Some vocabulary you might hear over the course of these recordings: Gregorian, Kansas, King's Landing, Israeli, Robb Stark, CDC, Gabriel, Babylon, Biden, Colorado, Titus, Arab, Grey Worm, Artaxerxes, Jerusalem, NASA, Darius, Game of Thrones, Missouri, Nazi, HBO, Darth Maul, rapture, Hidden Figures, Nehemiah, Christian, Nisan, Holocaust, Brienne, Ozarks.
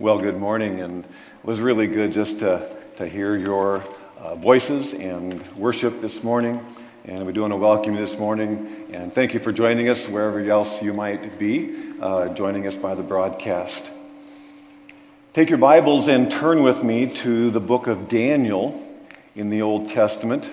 Well, good morning, and it was really good just to hear your voices and worship this morning. And we do want to welcome you this morning, and thank you for joining us wherever else you might be, joining us by the broadcast. Take your Bibles and turn with me to the book of Daniel in the Old Testament.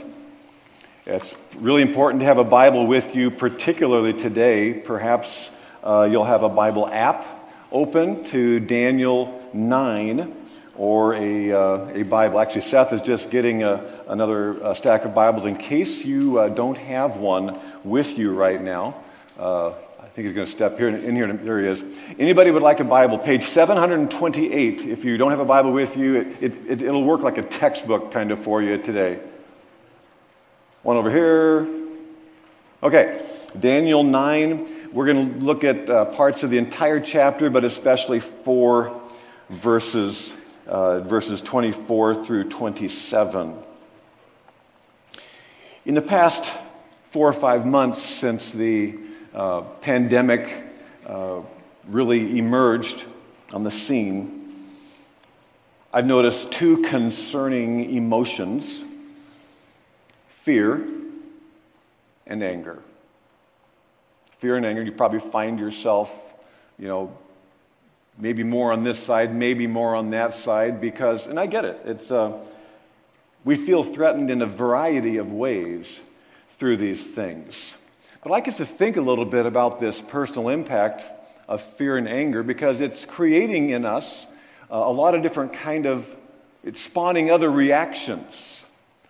It's really important to have a Bible with you, particularly today. Perhaps you'll have a Bible app open to Daniel 9 or a Bible. Actually, Seth is just getting another stack of Bibles in case you don't have one with you right now. I think he's going to step in here. There he is. Anybody would like a Bible? Page 728. If you don't have a Bible with you, it'll work like a textbook kind of for you today. One over here. Okay, Daniel 9. We're going to look at parts of the entire chapter, but especially four verses, verses 24 through 27. In the past 4 or 5 months since the pandemic really emerged on the scene, I've noticed two concerning emotions: fear and anger. Fear and anger. You probably find yourself, maybe more on this side, maybe more on that side, because, and I get it, it's we feel threatened in a variety of ways through these things. But I get to think a little bit about this personal impact of fear and anger, because it's creating in us a lot of different it's spawning other reactions.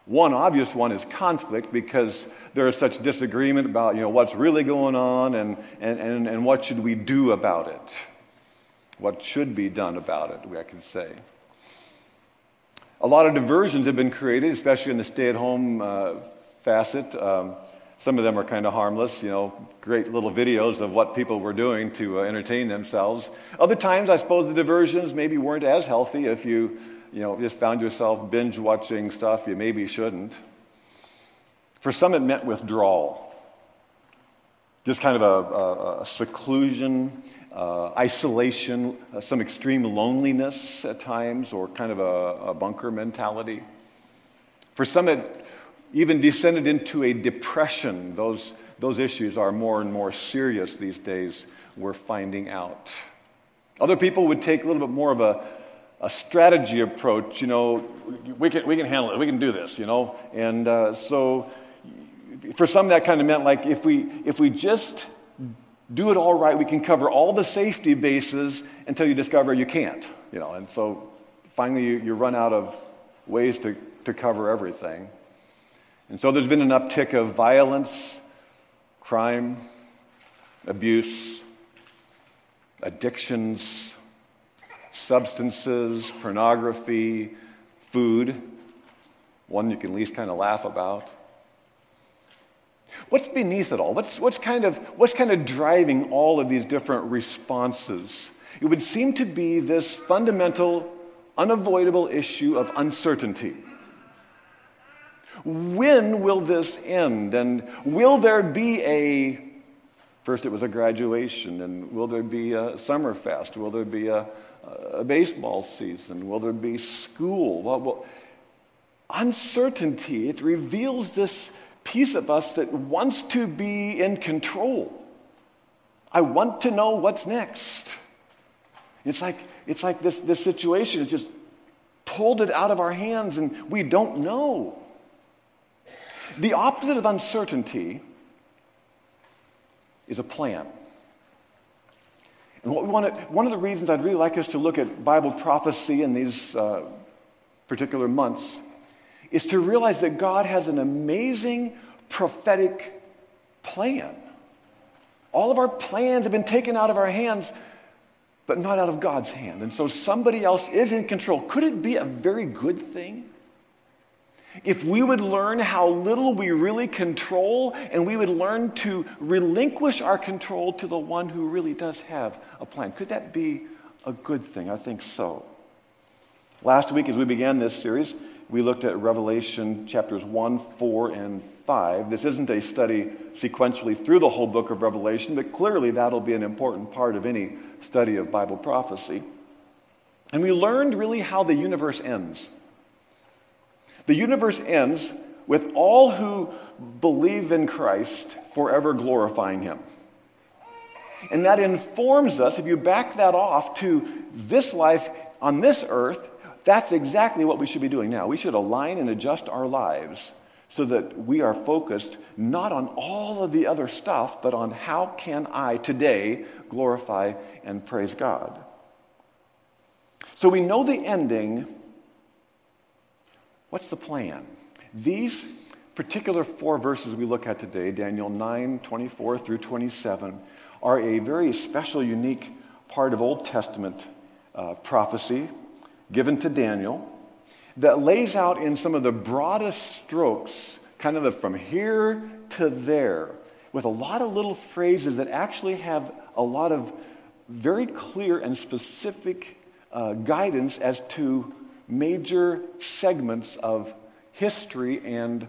One obvious one is conflict, because there is such disagreement about what's really going on and what should we do about it. What should be done about it, I can say. A lot of diversions have been created, especially in the stay-at-home facet. Some of them are kind of harmless, great little videos of what people were doing to entertain themselves. Other times, I suppose the diversions maybe weren't as healthy if you just found yourself binge-watching stuff you maybe shouldn't. For some, it meant withdrawal. Just kind of a seclusion, isolation, some extreme loneliness at times, or kind of a bunker mentality. For some, it even descended into a depression. Those issues are more and more serious these days, we're finding out. Other people would take a little bit more of a strategy approach, we can handle it, we can do this, And so for some that kind of meant like if we just do it all right, we can cover all the safety bases until you discover you can't, And so finally you run out of ways to cover everything. And so there's been an uptick of violence, crime, abuse, addictions, substances, pornography, food, one you can at least kind of laugh about. What's beneath it all? What's kind of driving all of these different responses? It would seem to be this fundamental, unavoidable issue of uncertainty. When will this end? And will there be first it was a graduation, and will there be a summer fest? Will there be a baseball season? Will there be school? Uncertainty, it reveals this piece of us that wants to be in control. I want to know what's next. It's like this situation has just pulled it out of our hands, and we don't know. The opposite of uncertainty is a plan. And one of the reasons I'd really like us to look at Bible prophecy in these particular months is to realize that God has an amazing prophetic plan. All of our plans have been taken out of our hands, but not out of God's hand. And so somebody else is in control. Could it be a very good thing if we would learn how little we really control, and we would learn to relinquish our control to the one who really does have a plan? Could that be a good thing? I think so. Last week, as we began this series, we looked at Revelation chapters 1, 4, and 5. This isn't a study sequentially through the whole book of Revelation, but clearly that'll be an important part of any study of Bible prophecy. And we learned really how the universe ends. The universe ends with all who believe in Christ forever glorifying him. And that informs us, if you back that off to this life on this earth, that's exactly what we should be doing now. We should align and adjust our lives so that we are focused not on all of the other stuff, but on how can I today glorify and praise God. So we know the ending. What's the plan? These particular four verses we look at today, Daniel 9, 24 through 27, are a very special, unique part of Old Testament prophecy given to Daniel that lays out in some of the broadest strokes, kind of from here to there, with a lot of little phrases that actually have a lot of very clear and specific guidance as to major segments of history and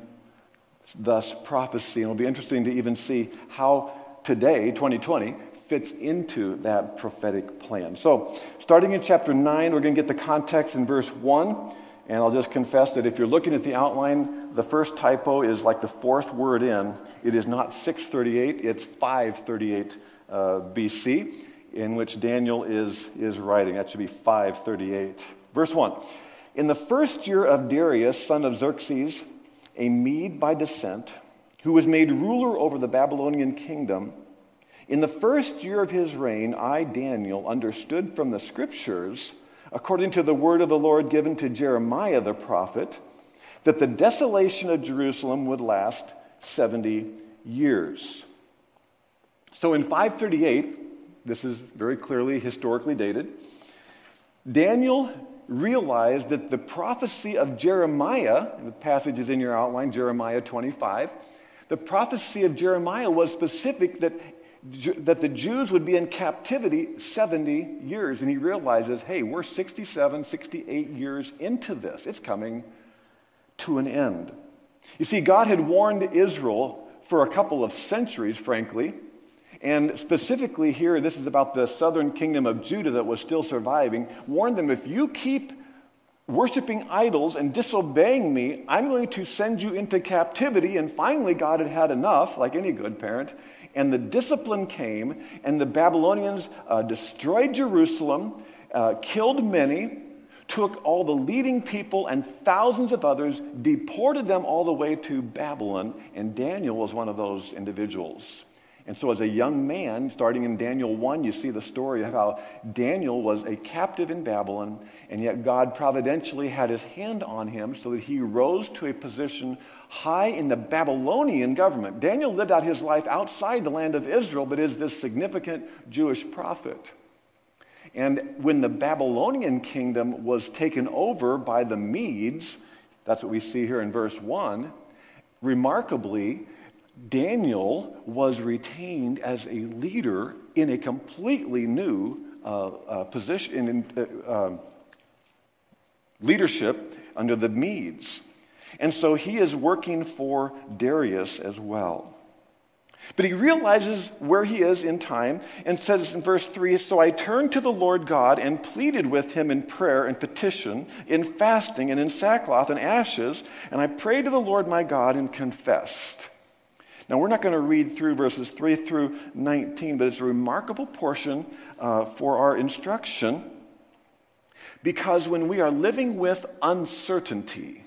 thus prophecy. And it'll be interesting to even see how today, 2020, fits into that prophetic plan. So, starting in chapter 9, we're going to get the context in verse 1. And I'll just confess that if you're looking at the outline, the first typo is like the fourth word in. It is not 638, it's 538 BC, in which Daniel is writing. That should be 538. Verse 1. In the first year of Darius, son of Xerxes, a Mede by descent, who was made ruler over the Babylonian kingdom, in the first year of his reign, I, Daniel, understood from the scriptures, according to the word of the Lord given to Jeremiah the prophet, that the desolation of Jerusalem would last 70 years. So in 538, this is very clearly historically dated, Daniel realized that the prophecy of Jeremiah, the passage is in your outline, Jeremiah 25, the prophecy of Jeremiah was specific that the Jews would be in captivity 70 years. And he realizes, hey, we're 67, 68 years into this. It's coming to an end. You see, God had warned Israel for a couple of centuries, frankly. And specifically here, this is about the southern kingdom of Judah that was still surviving, warned them, if you keep worshiping idols and disobeying me, I'm going to send you into captivity. And finally, God had enough, like any good parent, and the discipline came, and the Babylonians destroyed Jerusalem, killed many, took all the leading people and thousands of others, deported them all the way to Babylon, and Daniel was one of those individuals. And so as a young man, starting in Daniel 1, you see the story of how Daniel was a captive in Babylon, and yet God providentially had his hand on him so that he rose to a position high in the Babylonian government. Daniel lived out his life outside the land of Israel, but is this significant Jewish prophet. And when the Babylonian kingdom was taken over by the Medes, that's what we see here in verse 1, remarkably, Daniel was retained as a leader in a completely new position in leadership under the Medes. And so he is working for Darius as well. But he realizes where he is in time and says in verse 3, so I turned to the Lord God and pleaded with him in prayer and petition, in fasting and in sackcloth and ashes, and I prayed to the Lord my God and confessed. Now, we're not going to read through verses 3 through 19, but it's a remarkable portion for our instruction, because when we are living with uncertainty,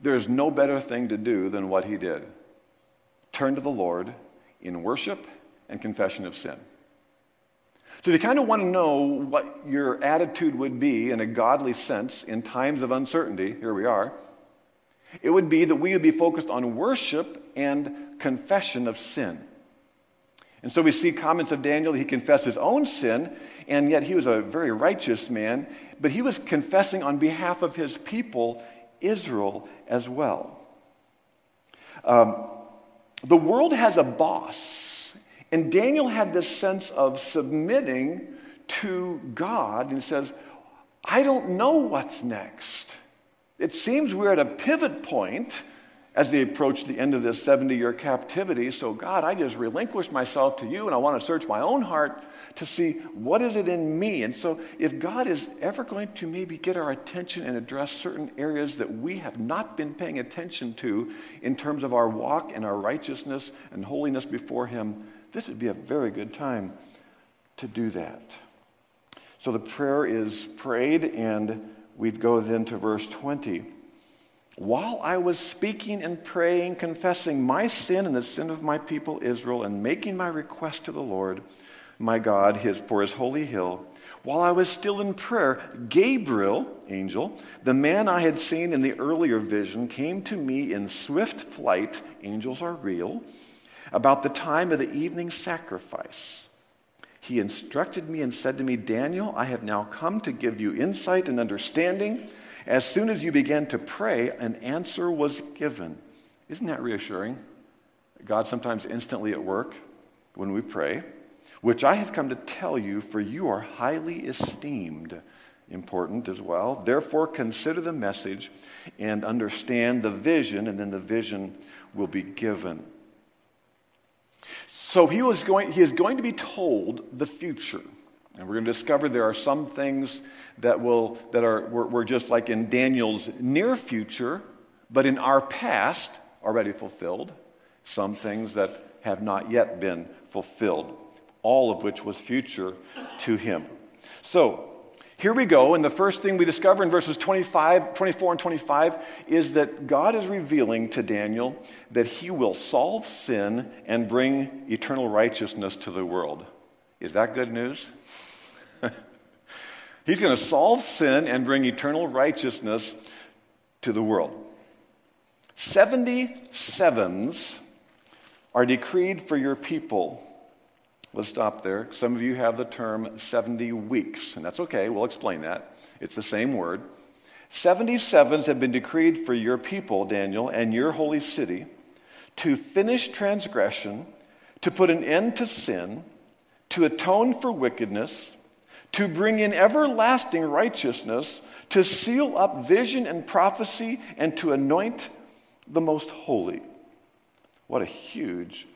there's no better thing to do than what he did. Turn to the Lord in worship and confession of sin. So you kind of want to know what your attitude would be in a godly sense in times of uncertainty. Here we are. It would be that we would be focused on worship and confession of sin. And so we see comments of Daniel. He confessed his own sin, and yet he was a very righteous man, but he was confessing on behalf of his people, Israel, as well. The world has a boss, and Daniel had this sense of submitting to God, and says, I don't know what's next. It seems we're at a pivot point as they approached the end of this 70-year captivity. So, God, I just relinquish myself to you, and I want to search my own heart to see what is it in me. And so if God is ever going to maybe get our attention and address certain areas that we have not been paying attention to in terms of our walk and our righteousness and holiness before him, this would be a very good time to do that. So the prayer is prayed, and we'd go then to verse 20. While I was speaking and praying, confessing my sin and the sin of my people Israel, and making my request to the Lord, my God, for his holy hill, while I was still in prayer, Gabriel, angel, the man I had seen in the earlier vision, came to me in swift flight, angels are real, about the time of the evening sacrifice. He instructed me and said to me, Daniel, I have now come to give you insight and understanding. As soon as you began to pray, an answer was given. Isn't that reassuring? God sometimes instantly at work when we pray. Which I have come to tell you, for you are highly esteemed. Important as well. Therefore, consider the message and understand the vision, and then the vision will be given. So he is going to be told the future. And we're going to discover there are some things that are just like in Daniel's near future, but in our past already fulfilled. Some things that have not yet been fulfilled. All of which was future to him. So, here we go, and the first thing we discover in verses 24 and 25 is that God is revealing to Daniel that he will solve sin and bring eternal righteousness to the world. Is that good news? He's going to solve sin and bring eternal righteousness to the world. 77s are decreed for your people. Let's stop there. Some of you have the term 70 weeks, and that's okay. We'll explain that. It's the same word. 77s have been decreed for your people, Daniel, and your holy city, to finish transgression, to put an end to sin, to atone for wickedness, to bring in everlasting righteousness, to seal up vision and prophecy, and to anoint the most holy. What a huge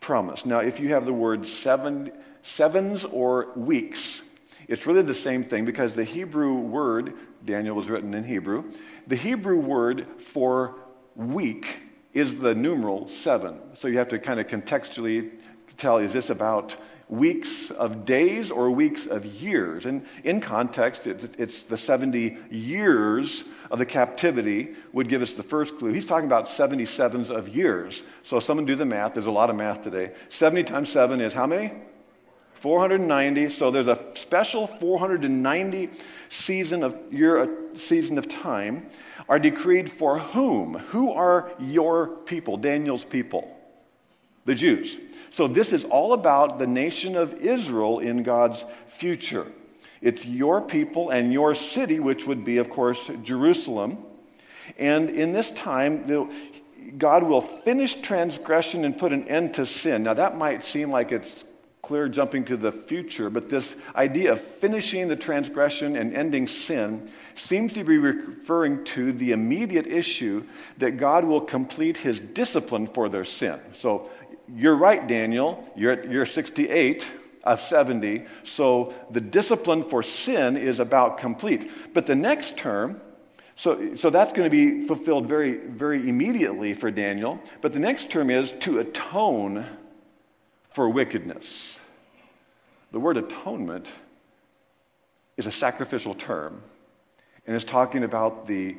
promise. Now, if you have the word sevens or weeks, it's really the same thing because the Hebrew word, Daniel was written in Hebrew, the Hebrew word for week is the numeral 7. So you have to kind of contextually tell, is this about weeks of days or weeks of years? And in context, it's the 70 years of the captivity would give us the first clue. He's talking about 77s of years. So someone do the math. There's a lot of math today. 70 times 7 is how many? 490. So there's a special 490 season of time are decreed for whom? Who are your people? Daniel's people. The Jews. So this is all about the nation of Israel in God's future. It's your people and your city, which would be, of course, Jerusalem. And in this time, God will finish transgression and put an end to sin. Now, that might seem like it's clear jumping to the future, but this idea of finishing the transgression and ending sin seems to be referring to the immediate issue that God will complete his discipline for their sin. So, you're right, Daniel. You're 68 of 70. So the discipline for sin is about complete. But the next term, so that's going to be fulfilled very, very immediately for Daniel. But the next term is to atone for wickedness. The word atonement is a sacrificial term. And it's talking about the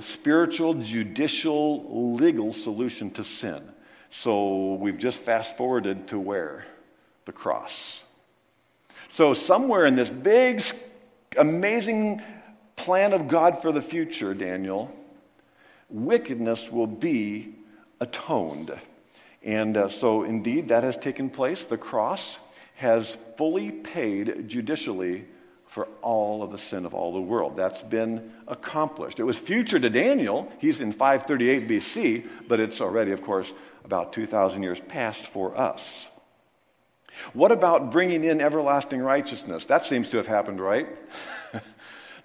spiritual, judicial, legal solution to sin. So we've just fast-forwarded to where? The cross. So somewhere in this big, amazing plan of God for the future, Daniel, wickedness will be atoned. And so indeed, that has taken place. The cross has fully paid judicially for all of the sin of all the world. That's been accomplished. It was future to Daniel. He's in 538 BC, but it's already, of course, about 2,000 years past for us. What about bringing in everlasting righteousness? That seems to have happened, right?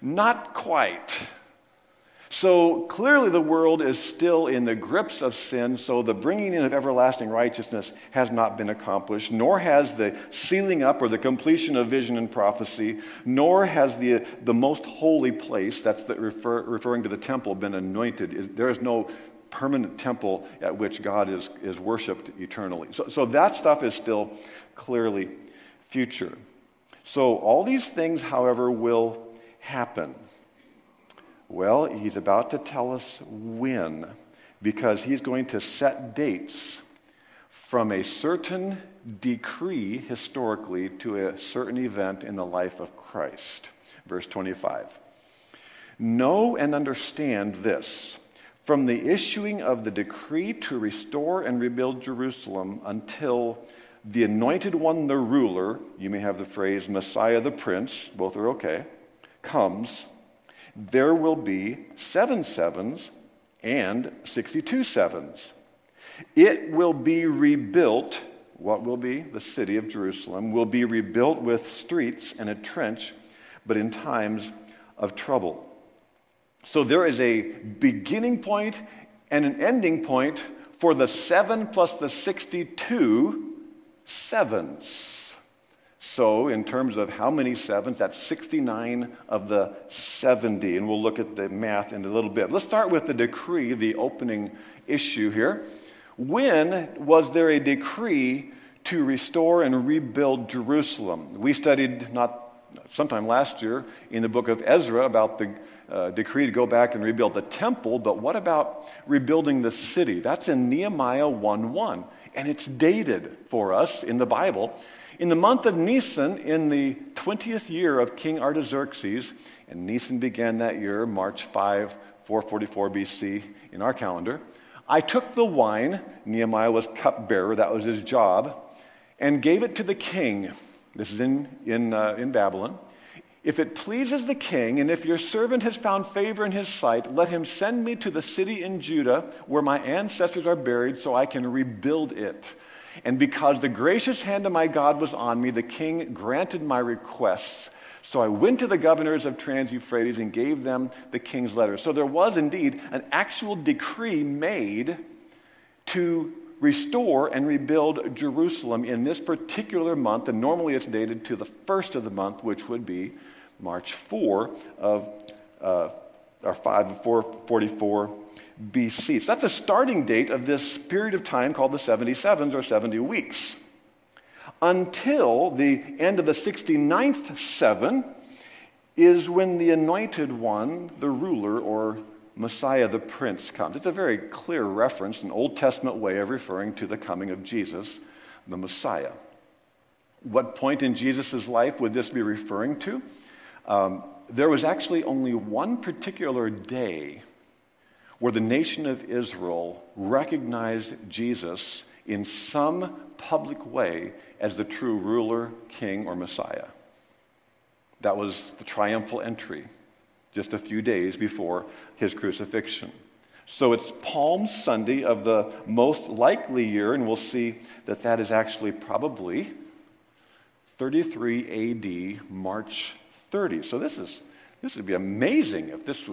Not quite. So clearly the world is still in the grips of sin, so the bringing in of everlasting righteousness has not been accomplished, nor has the sealing up or the completion of vision and prophecy, nor has the most holy place, that's referring to the temple, been anointed. There is no permanent temple at which God is worshipped eternally. So that stuff is still clearly future. So all these things, however, will happen. Well, he's about to tell us when, because he's going to set dates from a certain decree historically to a certain event in the life of Christ. Verse 25. Know and understand this. From the issuing of the decree to restore and rebuild Jerusalem until the anointed one, the ruler, you may have the phrase Messiah the Prince, both are okay, comes, there will be 7 sevens and 62 sevens. It will be rebuilt. What will be? The city of Jerusalem will be rebuilt with streets and a trench, but in times of trouble. So there is a beginning point and an ending point for the 7 plus the 62 sevens. So, in terms of how many sevens, that's 69 of the 70, and we'll look at the math in a little bit. Let's start with the decree, the opening issue here. When was there a decree to restore and rebuild Jerusalem? We studied sometime last year in the book of Ezra about the decree to go back and rebuild the temple, but what about rebuilding the city? That's in Nehemiah 1:1, and it's dated for us in the Bible. In the month of Nisan, in the 20th year of King Artaxerxes, and Nisan began that year, March 5, 444 BC, in our calendar, I took the wine, Nehemiah was cupbearer, that was his job, and gave it to the king. This is in Babylon. If it pleases the king, and if your servant has found favor in his sight, let him send me to the city in Judah where my ancestors are buried so I can rebuild it. And because the gracious hand of my God was on me, the king granted my requests. So I went to the governors of Trans-Euphrates and gave them the king's letter. So there was indeed an actual decree made to restore and rebuild Jerusalem in this particular month, and normally it's dated to the first of the month, which would be March 444 BC. So that's a starting date of this period of time called the 77s or 70 weeks. Until the end of the 69th seven is when the anointed one, the ruler or Messiah the Prince comes. It's a very clear reference, an Old Testament way of referring to the coming of Jesus, the Messiah. What point in Jesus' life would this be referring to? There was actually only one particular day where the nation of Israel recognized Jesus in some public way as the true ruler, king, or Messiah. That was the triumphal entry, just a few days before his crucifixion. So it's Palm Sunday of the most likely year, and we'll see that that is actually probably 33 AD, March 30. So this would be amazing if this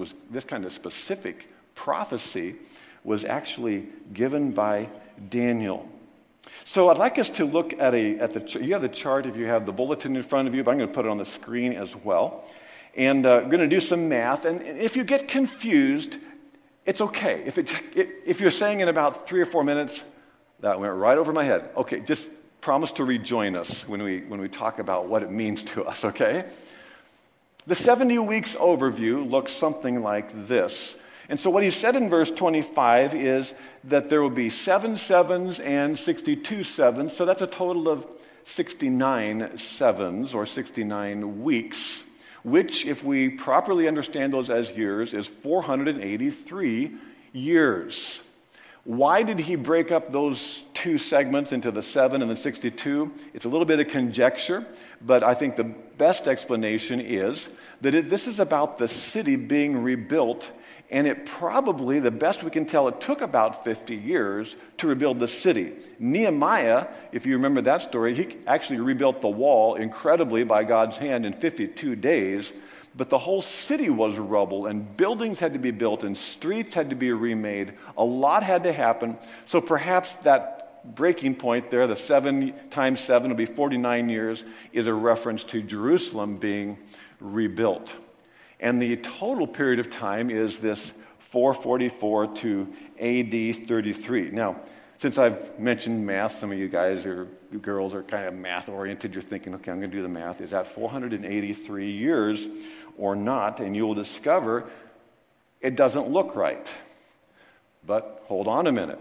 kind of specific prophecy was actually given by Daniel. So I'd like us to look at you have the chart if you have the bulletin in front of you, but I'm going to put it on the screen as well. And we're going to do some math. And if you get confused, it's okay. If you're saying in about 3 or 4 minutes, that went right over my head. Okay, just promise to rejoin us when we talk about what it means to us, okay? The 70 weeks overview looks something like this. And so what he said in verse 25 is that there will be 7 sevens and 62 sevens. So that's a total of 69 sevens or 69 weeks. Which, if we properly understand those as years, is 483 years. Why did he break up those two segments into the 7 and the 62? It's a little bit of conjecture, but I think the best explanation is that this is about the city being rebuilt, and it probably, the best we can tell, it took about 50 years to rebuild the city. Nehemiah, if you remember that story, he actually rebuilt the wall incredibly by God's hand in 52 days, But the whole city was rubble, and buildings had to be built, and streets had to be remade. A lot had to happen. So perhaps that breaking point there, the 7 times 7 will be 49 years, is a reference to Jerusalem being rebuilt. And the total period of time is this 444 to AD 33. Now, since I've mentioned math, some of you guys or girls are kind of math-oriented. You're thinking, okay, I'm going to do the math. Is that 483 years or not? And you'll discover it doesn't look right. But hold on a minute.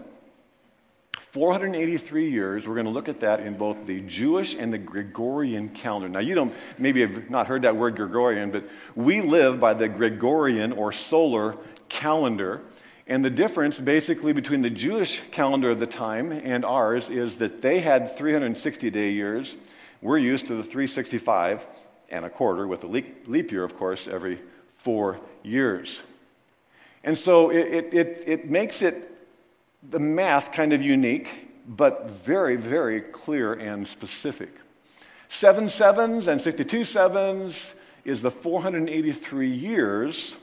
483 years, we're going to look at that in both the Jewish and the Gregorian calendar. Now, you don't maybe have not heard that word Gregorian, but we live by the Gregorian or solar calendar. And the difference basically between the Jewish calendar of the time and ours is that they had 360-day years. We're used to the 365 and a quarter with a leap year, of course, every 4 years. And so it makes it, the math kind of unique, but very, very clear and specific. 7 sevens and 62 sevens is the 483 years.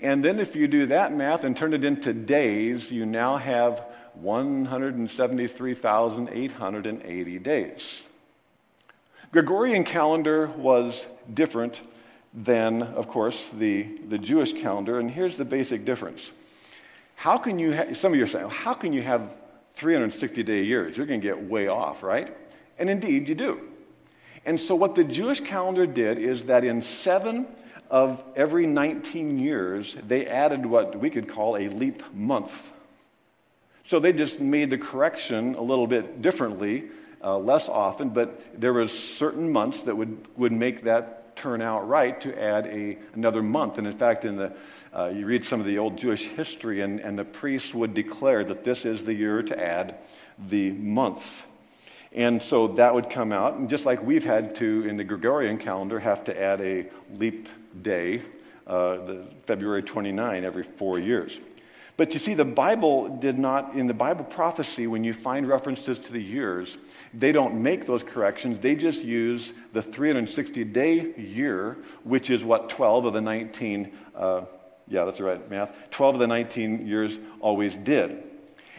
And then if you do that math and turn it into days, you now have 173,880 days. Gregorian calendar was different than, of course, the Jewish calendar. And here's the basic difference. How can you, some of you are saying, how can you have 360-day years? You're going to get way off, right? And indeed, you do. And so what the Jewish calendar did is that in 7 of every 19 years, they added what we could call a leap month. So they just made the correction a little bit differently, less often, but there was certain months that would make that turn out right to add another month. And in fact, in the you read some of the old Jewish history, and the priests would declare that this is the year to add the month. And so that would come out, and just like we've had to, in the Gregorian calendar, have to add a leap day, the February 29, every 4 years. But you see, the Bible did not, in the Bible prophecy, when you find references to the years, they don't make those corrections. They just use the 360-day year, which is what 12 of the 19, yeah, that's right, math, 12 of the 19 years always did.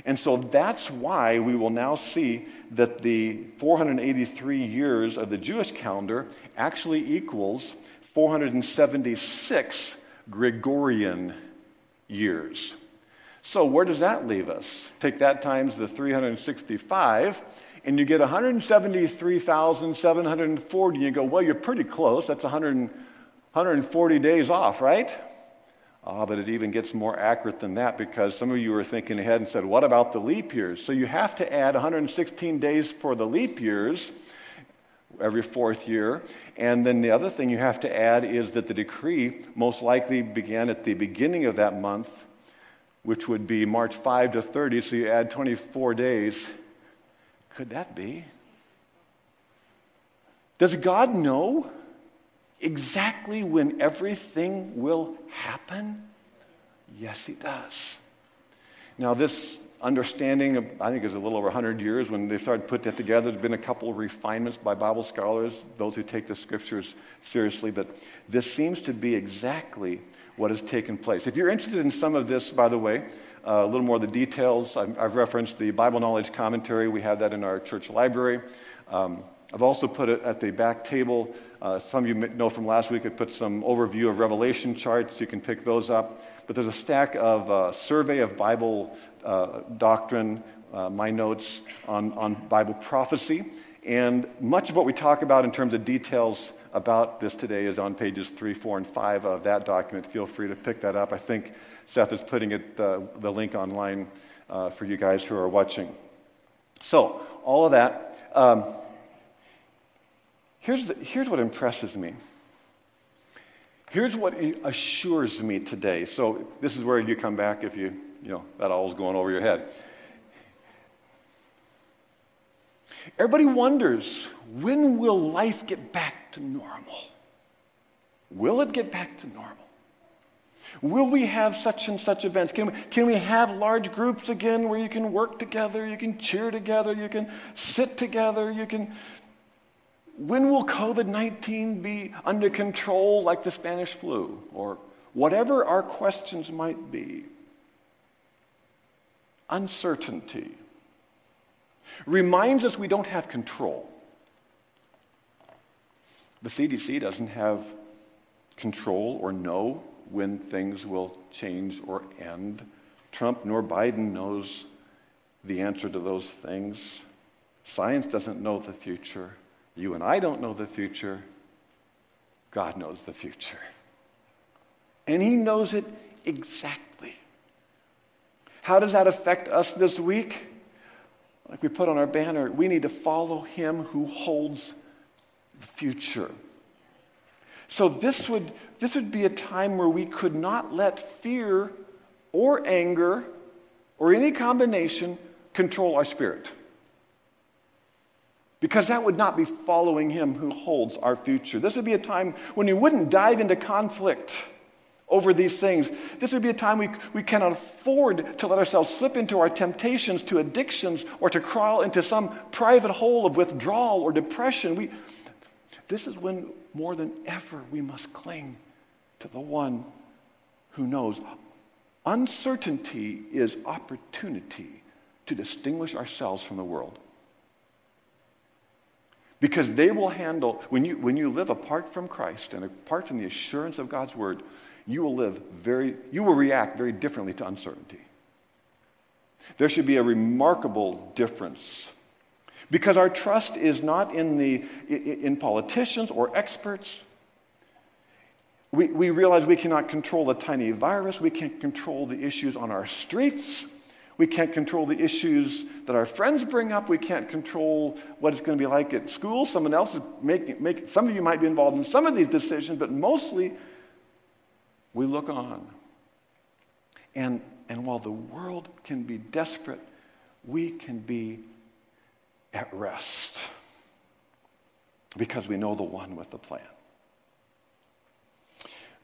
And so that's why we will now see that the 483 years of the Jewish calendar actually equals 476 Gregorian years. So where does that leave us? Take that times the 365, and you get 173,740, and you go, well, you're pretty close. That's 140 days off, right? Ah, but it even gets more accurate than that, because some of you were thinking ahead and said, what about the leap years? So you have to add 116 days for the leap years every 4th year. And then the other thing you have to add is that the decree most likely began at the beginning of that month, which would be March 5 to 30, so you add 24 days. Could that be? Does God know exactly when everything will happen? Yes, he does. Now, this understanding of, I think, is a little over 100 years when they started putting that together. There's been a couple of refinements by Bible scholars, those who take the scriptures seriously, but this seems to be exactly what has taken place. If you're interested in some of this, by the way, a little more of the details, I've referenced the Bible Knowledge Commentary. We have that in our church library. I've also put it at the back table. Some of you know from last week I put some overview of Revelation charts. You can pick those up. But there's a stack of survey of Bible doctrine, my notes on Bible prophecy. And much of what we talk about in terms of details about this today is on pages 3, 4, and 5 of that document. Feel free to pick that up. I think Seth is putting it, the link online for you guys who are watching. So all of that. Here's what impresses me. Here's what assures me today. So this is where you come back if you know, that all's going over your head. Everybody wonders, when will life get back to normal? Will it get back to normal? Will we have such and such events? Can we have large groups again where you can work together, you can cheer together, you can sit together, you can... when will COVID-19 be under control like the Spanish flu? Or whatever our questions might be. Uncertainty reminds us we don't have control. The CDC doesn't have control or know when things will change or end. Trump nor Biden knows the answer to those things. Science doesn't know the future. You and I don't know the future. God knows the future. And He knows it exactly. How does that affect us this week? Like we put on our banner, we need to follow Him who holds the future. So this would be a time where we could not let fear or anger or any combination control our spirit. Because that would not be following Him who holds our future. This would be a time when we wouldn't dive into conflict over these things. This would be a time we cannot afford to let ourselves slip into our temptations, to addictions, or to crawl into some private hole of withdrawal or depression. This is when, more than ever, we must cling to the one who knows. Uncertainty is opportunity to distinguish ourselves from the world. Because they will handle, when you live apart from Christ and apart from the assurance of God's word, you will react very differently to uncertainty. There should be a remarkable difference. Because our trust is not in politicians or experts. We realize we cannot control the tiny virus. We can't control the issues on our streets. We can't control the issues that our friends bring up. We can't control what it's going to be like at school. Someone else is some of you might be involved in some of these decisions, but mostly we look on. And while the world can be desperate, we can be at rest because we know the one with the plan.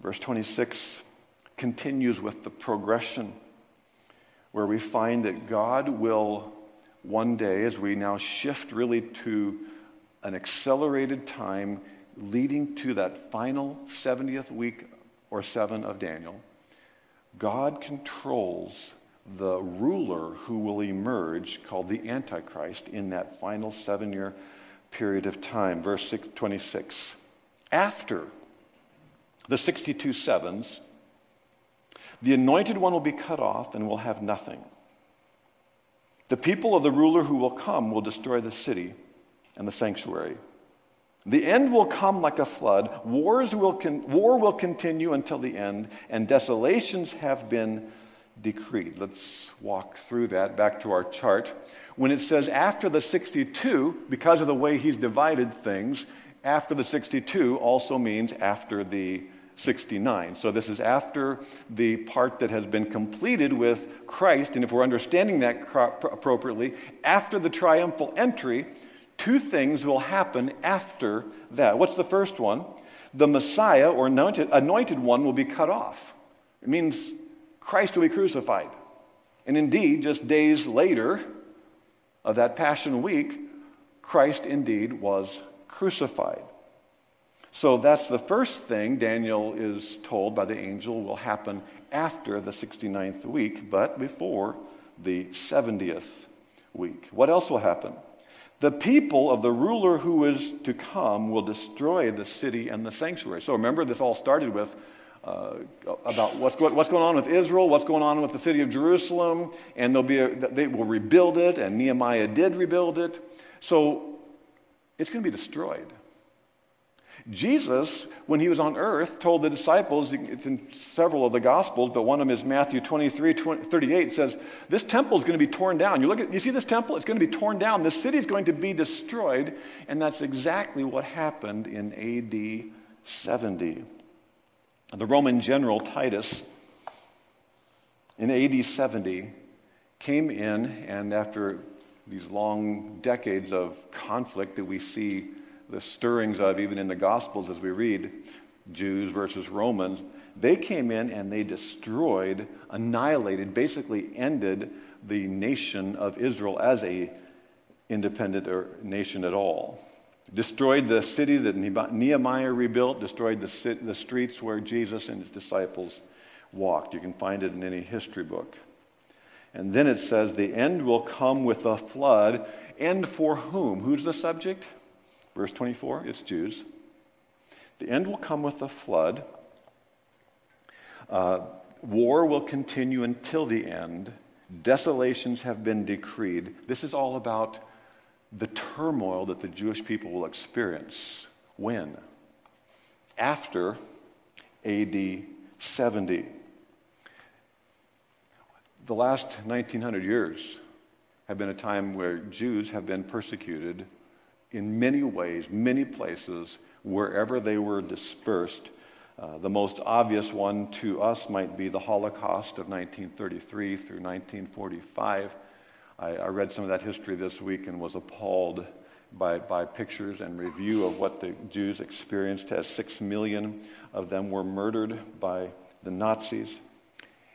Verse 26 continues with the progression where we find that God will one day, as we now shift really to an accelerated time leading to that final 70th week or 7 of Daniel, God controls the ruler who will emerge, called the Antichrist, in that final 7-year period of time. Verse 26. After the 62 sevens, the anointed one will be cut off and will have nothing. The people of the ruler who will come will destroy the city and the sanctuary. The end will come like a flood. War will continue until the end, and desolations have been decreed. Let's walk through that back to our chart. When it says after the 62, because of the way He's divided things, after the 62 also means after the 69. So this is after the part that has been completed with Christ, and if we're understanding that appropriately, after the triumphal entry, two things will happen after that. What's the first one? The Messiah, or anointed one, will be cut off. It means Christ will be crucified. And indeed, just days later of that Passion Week, Christ indeed was crucified. So that's the first thing Daniel is told by the angel will happen after the 69th week, but before the 70th week. What else will happen? The people of the ruler who is to come will destroy the city and the sanctuary. So remember, this all started with about what's going on with Israel, what's going on with the city of Jerusalem, and they will rebuild it, and Nehemiah did rebuild it. So it's going to be destroyed. Jesus, when He was on earth, told the disciples, it's in several of the Gospels, but one of them is Matthew 23:38, says, this temple is going to be torn down. You see this temple? It's going to be torn down. This city is going to be destroyed, and that's exactly what happened in A.D. 70. The Roman general Titus in AD 70 came in, and after these long decades of conflict that we see the stirrings of even in the Gospels as we read, Jews versus Romans, they came in and they destroyed, annihilated, basically ended the nation of Israel as an independent nation at all. destroyed the city that Nehemiah rebuilt, destroyed the streets where Jesus and his disciples walked. You can find it in any history book. And then it says, the end will come with a flood. And for whom? Who's the subject? Verse 24, it's Jews. The end will come with a flood. War will continue until the end. Desolations have been decreed. This is all about the turmoil that the Jewish people will experience. When? After AD 70. The last 1900 years have been a time where Jews have been persecuted in many ways, many places, wherever they were dispersed. The most obvious one to us might be the Holocaust of 1933 through 1945. I read some of that history this week and was appalled by pictures and review of what the Jews experienced, as 6 million of them were murdered by the Nazis.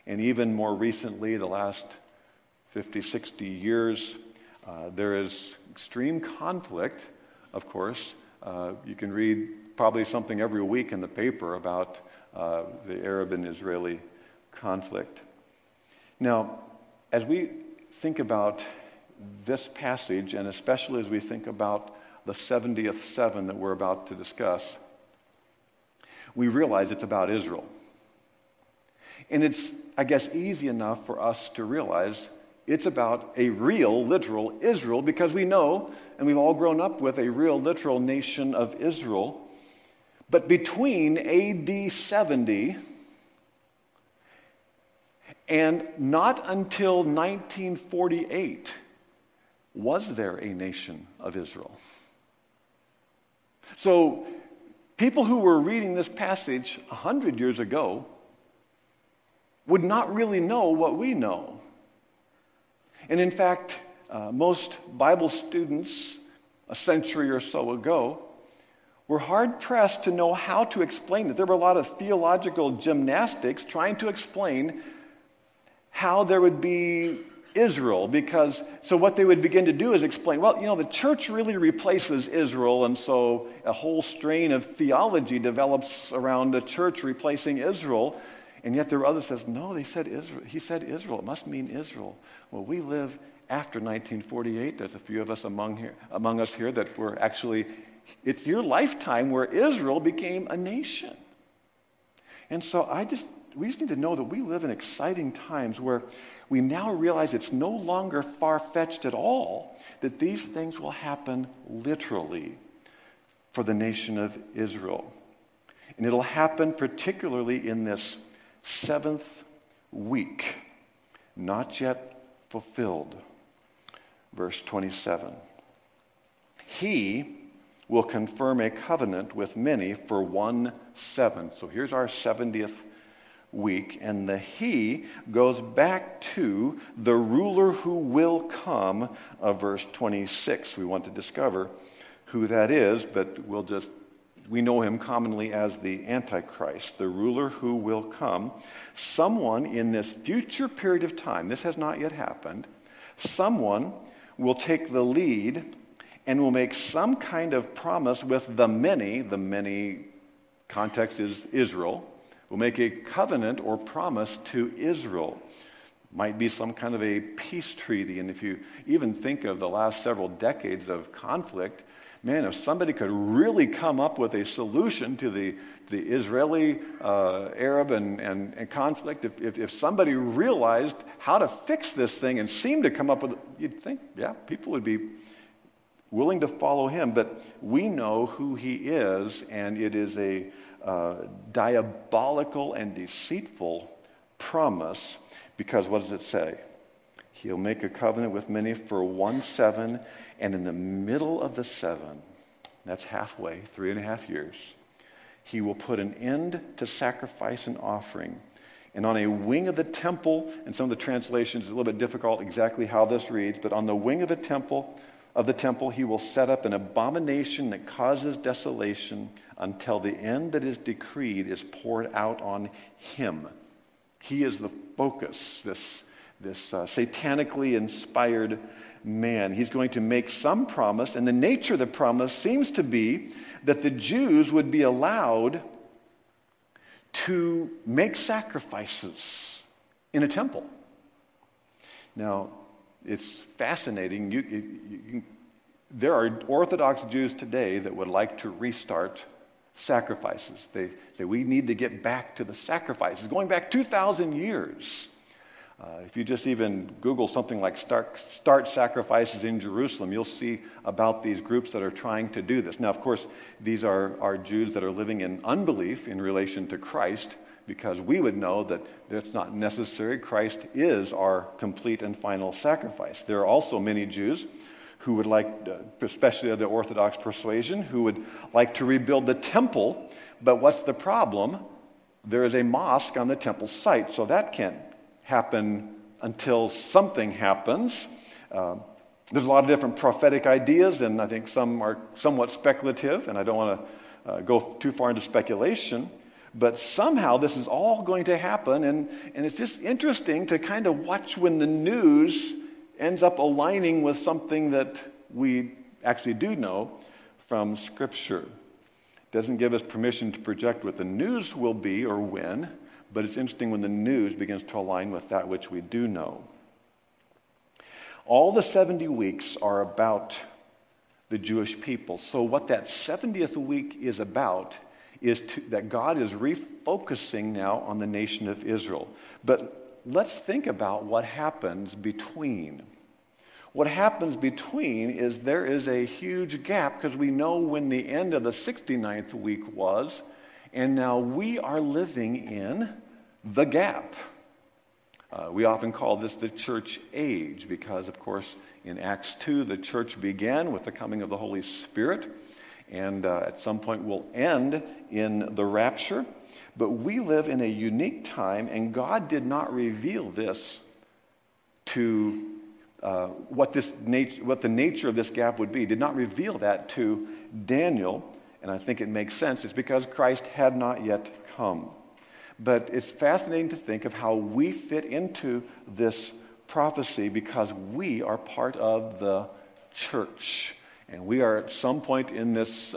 And even more recently, the last 50, 60 years, there is extreme conflict, of course. You can read probably something every week in the paper about the Arab and Israeli conflict. Now, as we think about this passage, and especially as we think about the 70th seven that we're about to discuss, we realize it's about Israel. And it's, I guess, easy enough for us to realize it's about a real, literal Israel, because we know, and we've all grown up with, a real, literal nation of Israel. But between AD 70 and not until 1948 was there a nation of Israel. So people who were reading this passage 100 years ago would not really know what we know. And in fact, most Bible students a century or so ago we're hard-pressed to know how to explain it. There were a lot of theological gymnastics trying to explain how there would be Israel, because so what they would begin to do is explain, well, you know, the church really replaces Israel, and so a whole strain of theology develops around the church replacing Israel. And yet there were others that says, no, they said Israel. He said Israel. It must mean Israel. Well, we live after 1948. There's a few of us among us here that were actually. It's your lifetime where Israel became a nation. And so we just need to know that we live in exciting times where we now realize it's no longer far-fetched at all that these things will happen literally for the nation of Israel. And it'll happen particularly in this seventh week, not yet fulfilled. Verse 27. He will confirm a covenant with many for 1/7. So here's our 70th week. And the he goes back to the ruler who will come of verse 26. We want to discover who that is, but we know him commonly as the Antichrist, the ruler who will come. Someone in this future period of time, this has not yet happened, someone will take the lead and will make some kind of promise with the many context is Israel, will make a covenant or promise to Israel. Might be some kind of a peace treaty. And if you even think of the last several decades of conflict, man, if somebody could really come up with a solution to the Israeli, Arab, and conflict, if somebody realized how to fix this thing and seemed to come up with, you'd think, yeah, people would be willing to follow him, but we know who he is, and it is a diabolical and deceitful promise, because what does it say? He'll make a covenant with many for 1/7, and in the middle of the seven, that's halfway, 3.5 years, he will put an end to sacrifice and offering. And on a wing of the temple, and some of the translations, it's a little bit difficult exactly how this reads, but on the wing of a temple, he will set up an abomination that causes desolation until the end that is decreed is poured out on him. He is the focus, this this satanically inspired man. He's going to make some promise, and the nature of the promise seems to be that the Jews would be allowed to make sacrifices in a temple. Now, it's fascinating. There are Orthodox Jews today that would like to restart sacrifices. They say, we need to get back to the sacrifices. Going back 2,000 years, if you just even Google something like start sacrifices in Jerusalem, you'll see about these groups that are trying to do this. Now, of course, these are Jews that are living in unbelief in relation to Christ, because we would know that that's not necessary. Christ is our complete and final sacrifice. There are also many Jews who would like, especially of the Orthodox persuasion, who would like to rebuild the temple. But what's the problem? There is a mosque on the temple site, so that can't happen until something happens. There's a lot of different prophetic ideas, and I think some are somewhat speculative, and I don't want to go too far into speculation, but somehow this is all going to happen, and it's just interesting to kind of watch when the news ends up aligning with something that we actually do know from Scripture. It doesn't give us permission to project what the news will be or when, but it's interesting when the news begins to align with that which we do know. All the 70 weeks are about the Jewish people. So what that 70th week is about is that God is refocusing now on the nation of Israel. But let's think about what happens between. What happens between is there is a huge gap, because we know when the end of the 69th week was, and now we are living in the gap. We often call this the church age because, of course, in Acts 2, the church began with the coming of the Holy Spirit, and at some point will end in the rapture. But we live in a unique time, and God did not reveal this to what the nature of this gap would be. He did not reveal that to Daniel. And I think it makes sense. It's because Christ had not yet come. But it's fascinating to think of how we fit into this prophecy because we are part of the church. And we are at some point in this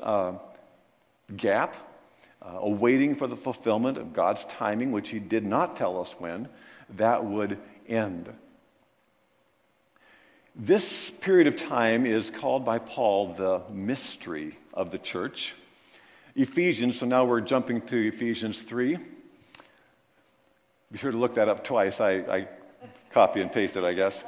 gap, awaiting for the fulfillment of God's timing, which he did not tell us when, that would end. This period of time is called by Paul the mystery of the church. Ephesians, so now we're jumping to Ephesians 3. Be sure to look that up twice. I copy and paste it, I guess.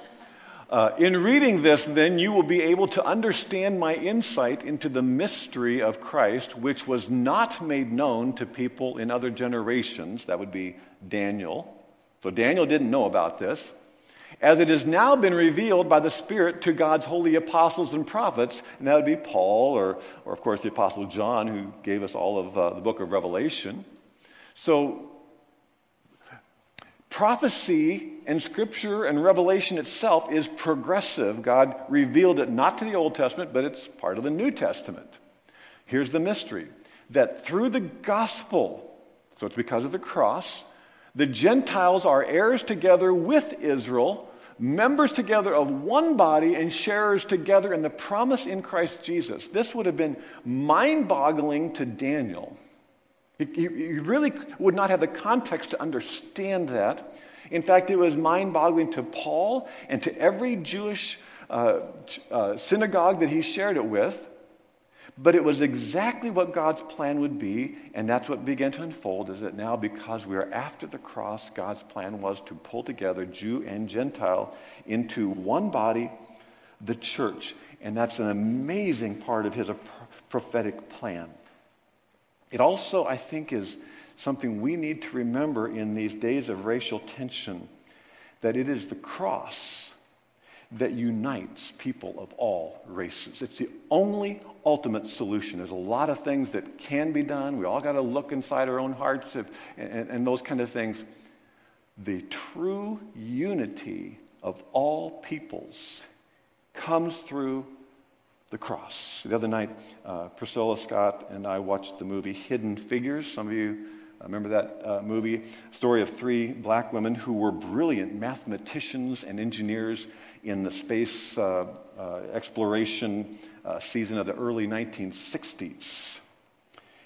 In reading this, then, you will be able to understand my insight into the mystery of Christ, which was not made known to people in other generations. That would be Daniel. So Daniel didn't know about this. As it has now been revealed by the Spirit to God's holy apostles and prophets, and that would be Paul, or of course, the Apostle John, who gave us all of the book of Revelation. So, prophecy and Scripture and Revelation itself is progressive. God revealed it not to the Old Testament, but it's part of the New Testament. Here's the mystery, that through the gospel, so it's because of the cross, the Gentiles are heirs together with Israel, members together of one body, and sharers together in the promise in Christ Jesus. This would have been mind-boggling to Daniel. He really would not have the context to understand that. In fact, it was mind-boggling to Paul and to every Jewish synagogue that he shared it with. But it was exactly what God's plan would be, and that's what began to unfold, is that now because we are after the cross, God's plan was to pull together Jew and Gentile into one body, the church. And that's an amazing part of his prophetic plan. It also, I think, is something we need to remember in these days of racial tension, that it is the cross that unites people of all races. It's the only ultimate solution. There's a lot of things that can be done. We all got to look inside our own hearts and those kind of things. The true unity of all peoples comes through the cross. The other night, Priscilla Scott and I watched the movie Hidden Figures. Some of you Remember that movie? Story of three black women who were brilliant mathematicians and engineers in the space exploration season of the early 1960s.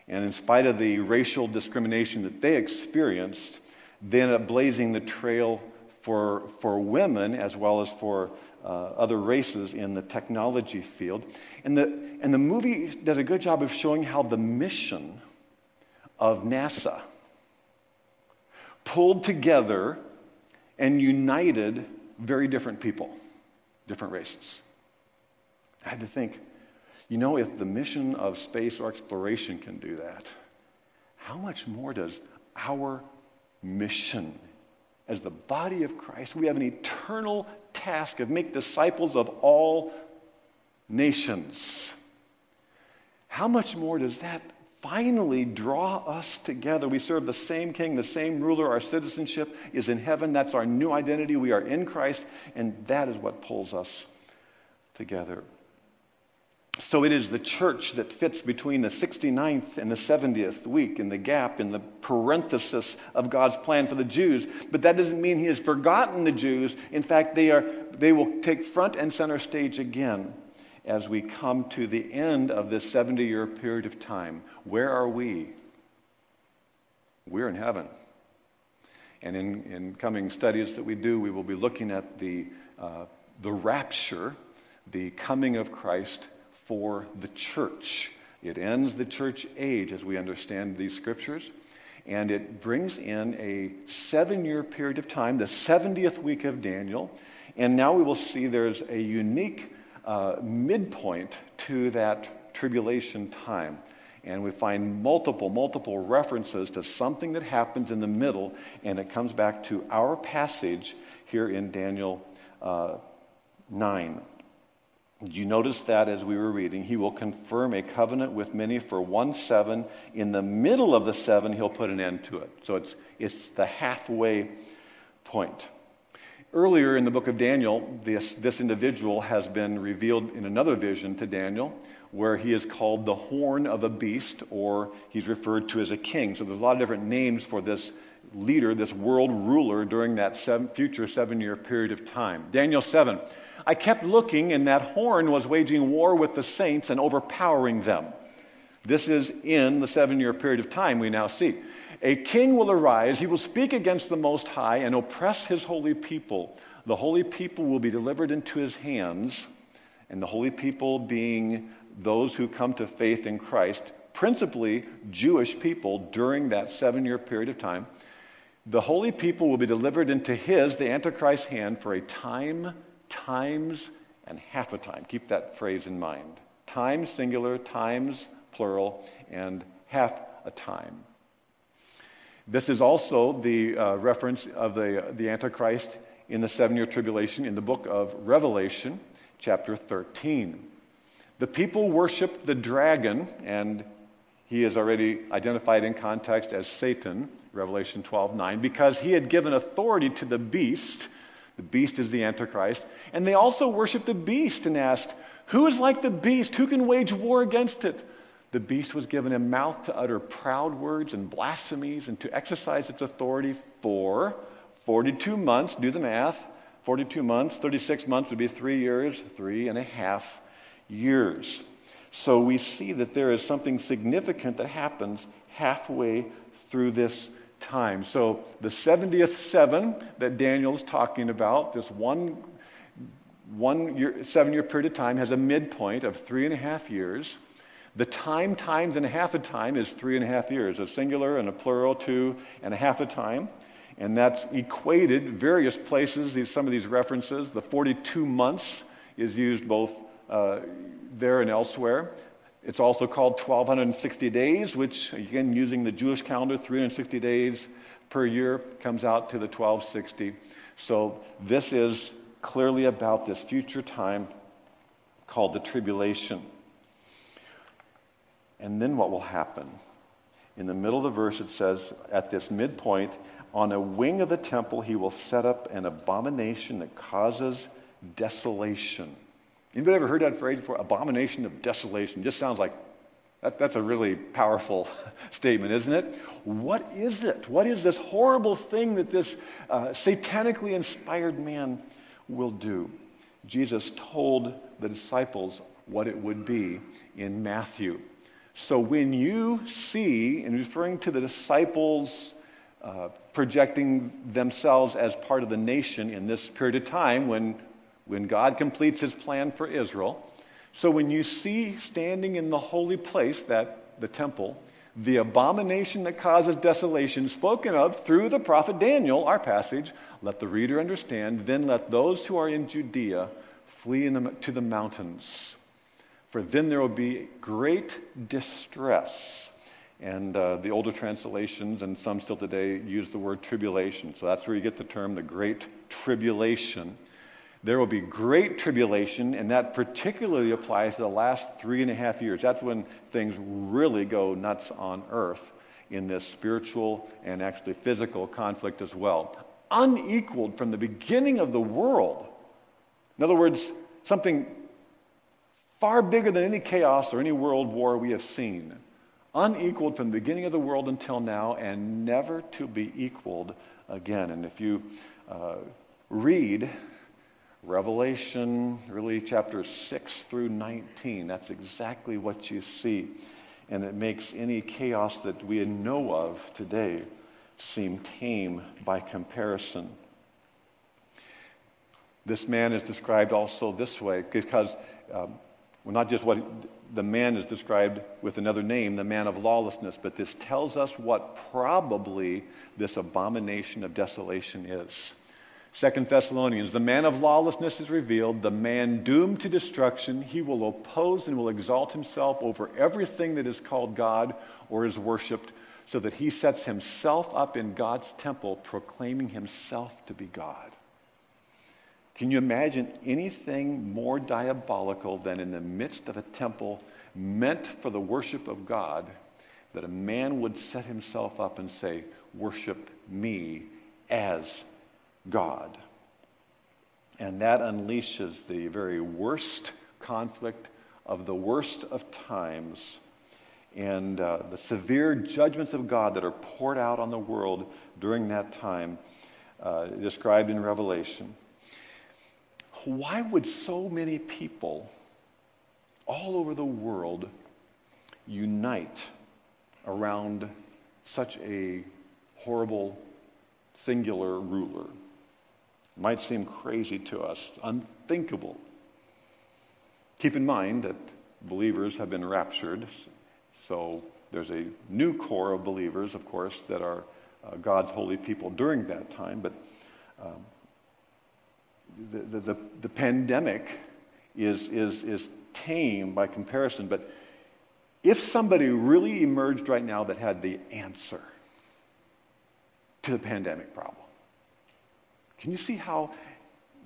And in spite of the racial discrimination that they experienced, they ended up blazing the trail for women as well as for other races in the technology field. And the movie does a good job of showing how the mission of NASA pulled together and united very different people, different races. I had to think, you know, if the mission of space or exploration can do that, how much more does our mission as the body of Christ? We have an eternal task of make disciples of all nations. How much more does that finally draw us together? We serve the same king, the same ruler. Our citizenship is in heaven. That's our new identity. We are in Christ, and that is what pulls us together. So it is the church that fits between the 69th and the 70th week in the gap, in the parenthesis of God's plan for the Jews. But that doesn't mean he has forgotten the Jews. In fact, they will take front and center stage again as we come to the end of this 70-year period of time. Where are we? We're in heaven. And in coming studies that we do, we will be looking at the rapture, the coming of Christ for the church. It ends the church age as we understand these scriptures, and it brings in a 7-year period of time, the 70th week of Daniel, and now we will see there's a unique midpoint to that tribulation time, and we find multiple references to something that happens in the middle, and it comes back to our passage here in Daniel 9. You notice that as we were reading, he will confirm a covenant with many for 1/7. In the middle of the 7, he'll put an end to it. So it's the halfway point. Earlier in the book of Daniel, this individual has been revealed in another vision to Daniel, where he is called the horn of a beast, or he's referred to as a king. So there's a lot of different names for this leader, this world ruler during that future 7-year period of time. Daniel 7. I kept looking, and that horn was waging war with the saints and overpowering them. This is in the 7-year period of time we now see. A king will arise. He will speak against the Most High and oppress his holy people. The holy people will be delivered into his hands, and the holy people being those who come to faith in Christ, principally Jewish people during that 7-year period of time. The holy people will be delivered into his, the Antichrist's, hand for a times and half a time. Keep that phrase in mind. Time singular, times plural, and half a time. This is also the reference of the Antichrist in the 7-year tribulation in the book of Revelation, chapter 13. The people worship the dragon, and he is already identified in context as Satan, Revelation 12:9, because he had given authority to the beast. The beast is the Antichrist. And they also worshiped the beast and asked, who is like the beast? Who can wage war against it? The beast was given a mouth to utter proud words and blasphemies and to exercise its authority for 42 months. Do the math. 42 months, 36 months would be 3 years, 3.5 years. So we see that there is something significant that happens halfway through this time. So the 70th 7 that Daniel's talking about, this one 7-year period of time, has a midpoint of 3.5 years. The time, times and a half a time is 3.5 years, a singular and a plural, 2.5 a time. And that's equated various places, some of these references. The 42 months is used both there and elsewhere. It's also called 1,260 days, which, again, using the Jewish calendar, 360 days per year comes out to the 1,260. So this is clearly about this future time called the tribulation. And then what will happen? In the middle of the verse, it says, at this midpoint, on a wing of the temple, he will set up an abomination that causes desolation. Anybody ever heard that phrase before? Abomination of desolation. Just sounds like That's a really powerful statement, isn't it? What is it? What is this horrible thing that this satanically inspired man will do? Jesus told the disciples what it would be in Matthew. So when you see, and referring to the disciples projecting themselves as part of the nation in this period of time when God completes his plan for Israel, so when you see standing in the holy place, that the temple, the abomination that causes desolation spoken of through the prophet Daniel, our passage, let the reader understand, then let those who are in Judea flee to the mountains, for then there will be great distress. And the older translations, and some still today, use the word tribulation. So that's where you get the term the Great Tribulation. There will be great tribulation, and that particularly applies to the last 3.5 years. That's when things really go nuts on earth in this spiritual and actually physical conflict as well. Unequaled from the beginning of the world. In other words, something far bigger than any chaos or any world war we have seen. Unequaled from the beginning of the world until now, and never to be equaled again. And if you read Revelation, really chapters 6 through 19. That's exactly what you see. And it makes any chaos that we know of today seem tame by comparison. This man is described also this way because, not just what the man is described with another name, the man of lawlessness, but this tells us what probably this abomination of desolation is. 2 Thessalonians, the man of lawlessness is revealed, the man doomed to destruction. He will oppose and will exalt himself over everything that is called God or is worshipped, so that he sets himself up in God's temple, proclaiming himself to be God. Can you imagine anything more diabolical than in the midst of a temple meant for the worship of God, that a man would set himself up and say, worship me as God. And that unleashes the very worst conflict of the worst of times, and the severe judgments of God that are poured out on the world during that time, described in Revelation. Why would so many people all over the world unite around such a horrible, singular ruler? Might seem crazy to us, unthinkable. Keep in mind that believers have been raptured, so there's a new core of believers, of course, that are God's holy people during that time, but the pandemic is tame by comparison. But if somebody really emerged right now that had the answer to the pandemic problem, can you see how,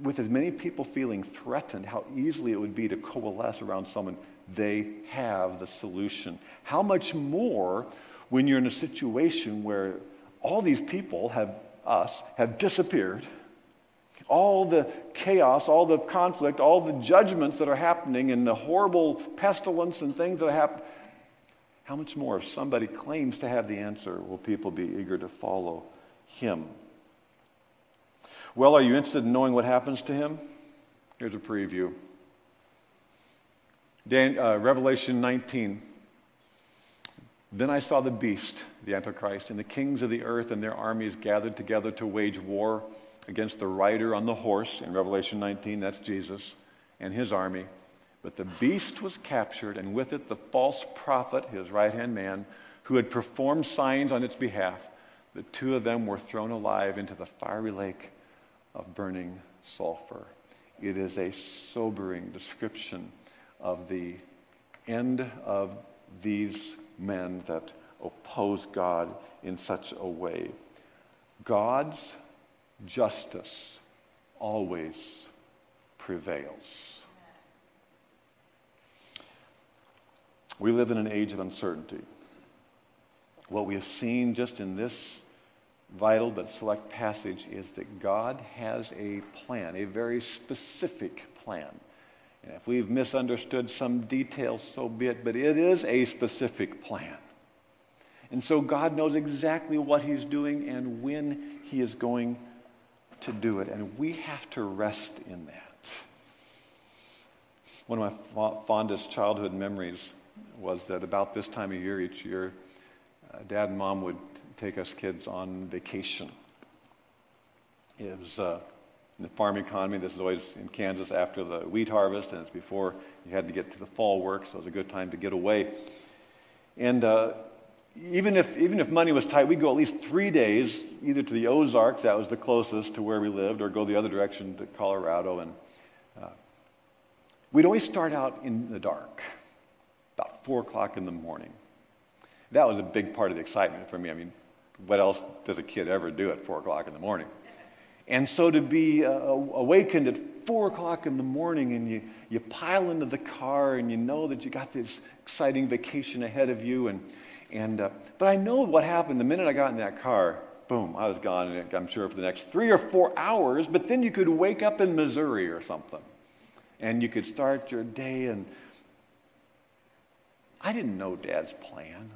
with as many people feeling threatened, how easily it would be to coalesce around someone? They have the solution. How much more when you're in a situation where all these people have disappeared, all the chaos, all the conflict, all the judgments that are happening, and the horrible pestilence and things that happen. How much more if somebody claims to have the answer, will people be eager to follow him? Well, are you interested in knowing what happens to him? Here's a preview. Revelation 19. Then I saw the beast, the Antichrist, and the kings of the earth and their armies gathered together to wage war against the rider on the horse. In Revelation 19, that's Jesus and his army. But the beast was captured, and with it the false prophet, his right-hand man, who had performed signs on its behalf. The two of them were thrown alive into the fiery lake of burning sulfur. It is a sobering description of the end of these men that oppose God in such a way. God's justice always prevails. We live in an age of uncertainty. What we have seen just in this vital but select passage is that God has a plan, a very specific plan. And if we've misunderstood some details, so be it, but it is a specific plan. And so God knows exactly what he's doing and when he is going to do it. And we have to rest in that. One of my fondest childhood memories was that about this time of year each year, Dad and Mom would take us kids on vacation. It was in the farm economy. This is always in Kansas after the wheat harvest, and it's before you had to get to the fall work, so it was a good time to get away. And even if money was tight, we'd go at least 3 days, either to the Ozarks, that was the closest to where we lived, or go the other direction to Colorado. And we'd always start out in the dark, about 4 o'clock in the morning. That was a big part of the excitement for me. I mean, what else does a kid ever do at 4 o'clock in the morning? And so to be awakened at 4 o'clock in the morning, and you pile into the car, and you know that you got this exciting vacation ahead of you. But I know what happened the minute I got in that car. Boom, I was gone, and I'm sure for the next 3 or 4 hours. But then you could wake up in Missouri or something, and you could start your day. And I didn't know Dad's plan.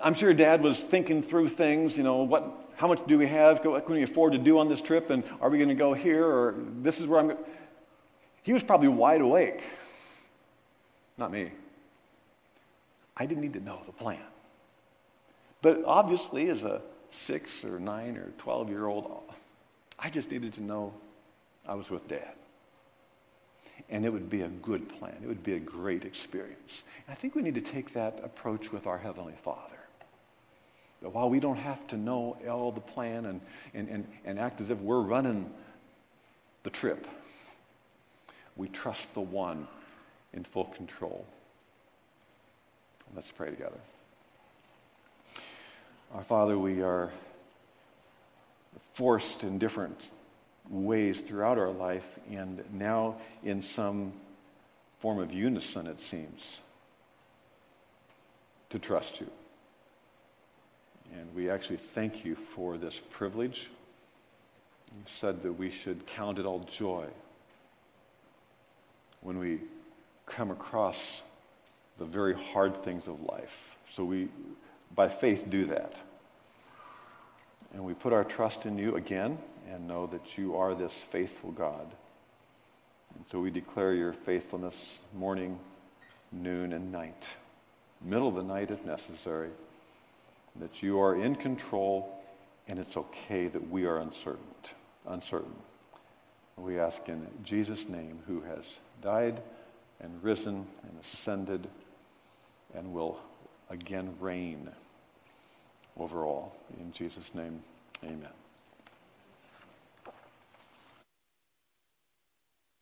I'm sure Dad was thinking through things, how much do we have? What can we afford to do on this trip? And are we going to go here? Or this is where I'm going. He was probably wide awake. Not me. I didn't need to know the plan. But obviously, as a 6 or 9 or 12-year-old, I just needed to know I was with Dad. And it would be a good plan. It would be a great experience. And I think we need to take that approach with our Heavenly Father. That while we don't have to know all the plan and act as if we're running the trip, we trust the one in full control. Let's pray together. Our Father, we are forced in different ways throughout our life, and now in some form of unison, it seems, to trust you. And we actually thank you for this privilege. You said that we should count it all joy when we come across the very hard things of life. So we, by faith, do that. And we put our trust in you again, and know that you are this faithful God. And so we declare your faithfulness morning, noon, and night, middle of the night if necessary, that you are in control, and it's okay that we are uncertain. We ask in Jesus' name, who has died and risen and ascended and will again reign over all. In Jesus' name, amen.